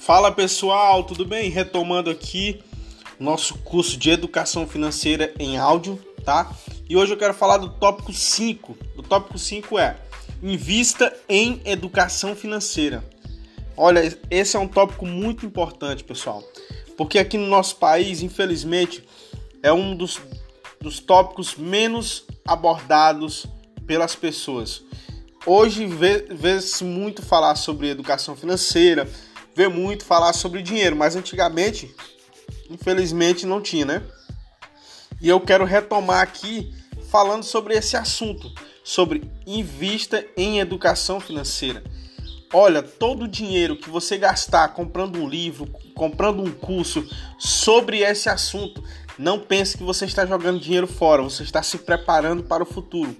Fala pessoal, tudo bem? Retomando aqui nosso curso de Educação Financeira em áudio, tá? E hoje eu quero falar do tópico 5. O tópico 5 é: invista em educação financeira. Olha, esse é um tópico muito importante, pessoal, porque aqui no nosso país, infelizmente, é um dos tópicos menos abordados pelas pessoas. Hoje vê-se muito falar sobre educação financeira, vê muito falar sobre dinheiro, mas antigamente, infelizmente, não tinha, né? E eu quero retomar aqui falando sobre esse assunto, sobre invista em educação financeira. Olha, todo o dinheiro que você gastar comprando um livro, comprando um curso sobre esse assunto, não pense que você está jogando dinheiro fora, você está se preparando para o futuro.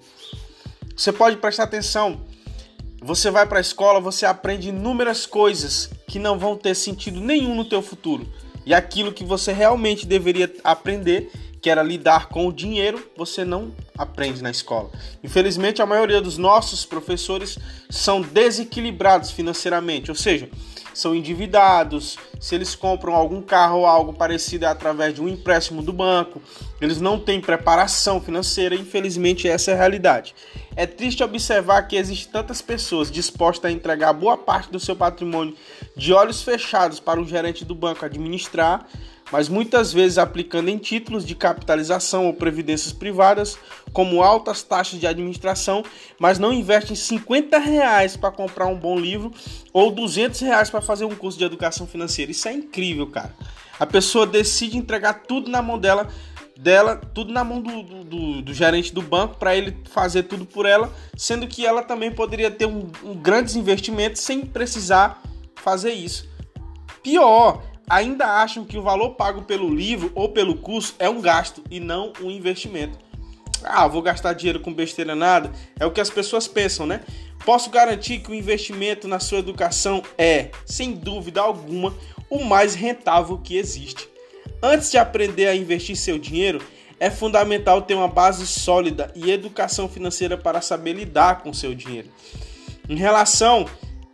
Você pode prestar atenção. Você vai para a escola, você aprende inúmeras coisas que não vão ter sentido nenhum no teu futuro. E aquilo que você realmente deveria aprender, que era lidar com o dinheiro, você não aprende na escola. Infelizmente, a maioria dos nossos professores são desequilibrados financeiramente, ou seja, são endividados. Se eles compram algum carro ou algo parecido através de um empréstimo do banco, eles não têm preparação financeira. Infelizmente, essa é a realidade. É triste observar que existem tantas pessoas dispostas a entregar boa parte do seu patrimônio de olhos fechados para o gerente do banco administrar, mas muitas vezes aplicando em títulos de capitalização ou previdências privadas, como altas taxas de administração, mas não investem R$50 para comprar um bom livro ou R$200 para fazer um curso de educação financeira. Isso é incrível, cara. A pessoa decide entregar tudo na mão dela, tudo na mão do gerente do banco para ele fazer tudo por ela, sendo que ela também poderia ter um grandes investimentos sem precisar fazer isso. Pior, ainda acham que o valor pago pelo livro ou pelo curso é um gasto e não um investimento. Ah, vou gastar dinheiro com besteira nada, é o que as pessoas pensam, né? Posso garantir que o investimento na sua educação é, sem dúvida alguma, o mais rentável que existe. Antes de aprender a investir seu dinheiro, é fundamental ter uma base sólida e educação financeira para saber lidar com seu dinheiro. Em relação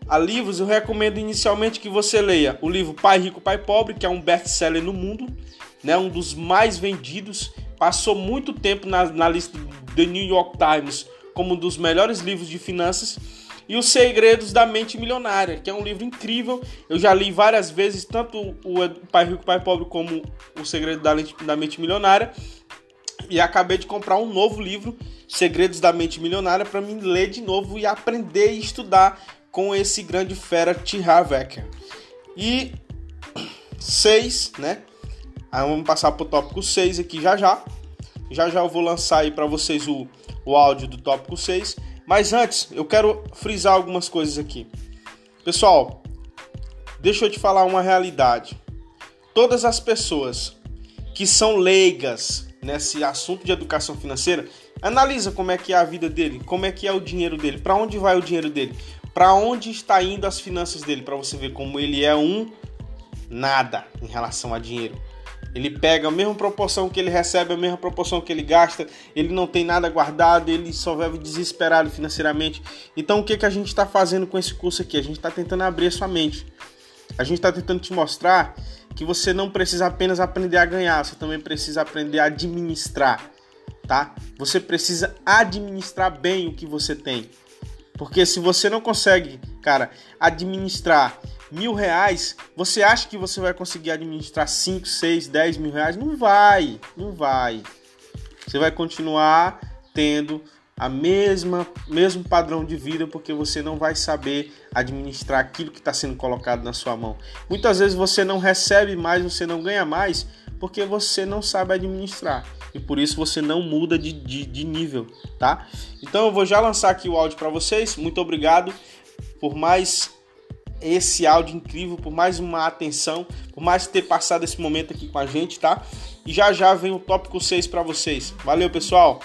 a livros, eu recomendo inicialmente que você leia o livro Pai Rico, Pai Pobre, que é um best-seller no mundo, né? Um dos mais vendidos. Passou muito tempo na lista do New York Times como um dos melhores livros de finanças. E os Segredos da Mente Milionária, que é um livro incrível. Eu já li várias vezes, tanto o Pai Rico, Pai Pobre, como o Segredo da Mente Milionária. E acabei de comprar um novo livro, Segredos da Mente Milionária, para me ler de novo e aprender e estudar com esse grande fera Tihar Wecker. E 6, né? Aí vamos passar para o tópico 6 aqui já já. Já já eu vou lançar aí para vocês o áudio do tópico 6. Mas antes, eu quero frisar algumas coisas aqui. Pessoal, deixa eu te falar uma realidade. Todas as pessoas que são leigas nesse assunto de educação financeira, analisa como é que é a vida dele, como é que é o dinheiro dele, para onde vai o dinheiro dele, para onde está indo as finanças dele, para você ver como ele é um nada em relação a dinheiro. Ele pega a mesma proporção que ele recebe, a mesma proporção que ele gasta, ele não tem nada guardado, ele só vive desesperado financeiramente. Então o que a gente está fazendo com esse curso aqui? A gente está tentando abrir a sua mente. A gente está tentando te mostrar que você não precisa apenas aprender a ganhar, você também precisa aprender a administrar, tá? Você precisa administrar bem o que você tem. Porque se você não consegue, cara, administrar R$1.000, você acha que você vai conseguir administrar 5, 6, 10 mil reais? Não vai. Você vai continuar tendo a mesmo padrão de vida, porque você não vai saber administrar aquilo que está sendo colocado na sua mão. Muitas vezes você não recebe mais, você não ganha mais, porque você não sabe administrar. E por isso você não muda de nível, tá? Então eu vou já lançar aqui o áudio para vocês. Muito obrigado por mais esse áudio incrível, por mais uma atenção, por mais ter passado esse momento aqui com a gente, tá? E já já vem o tópico 6 para vocês. Valeu, pessoal!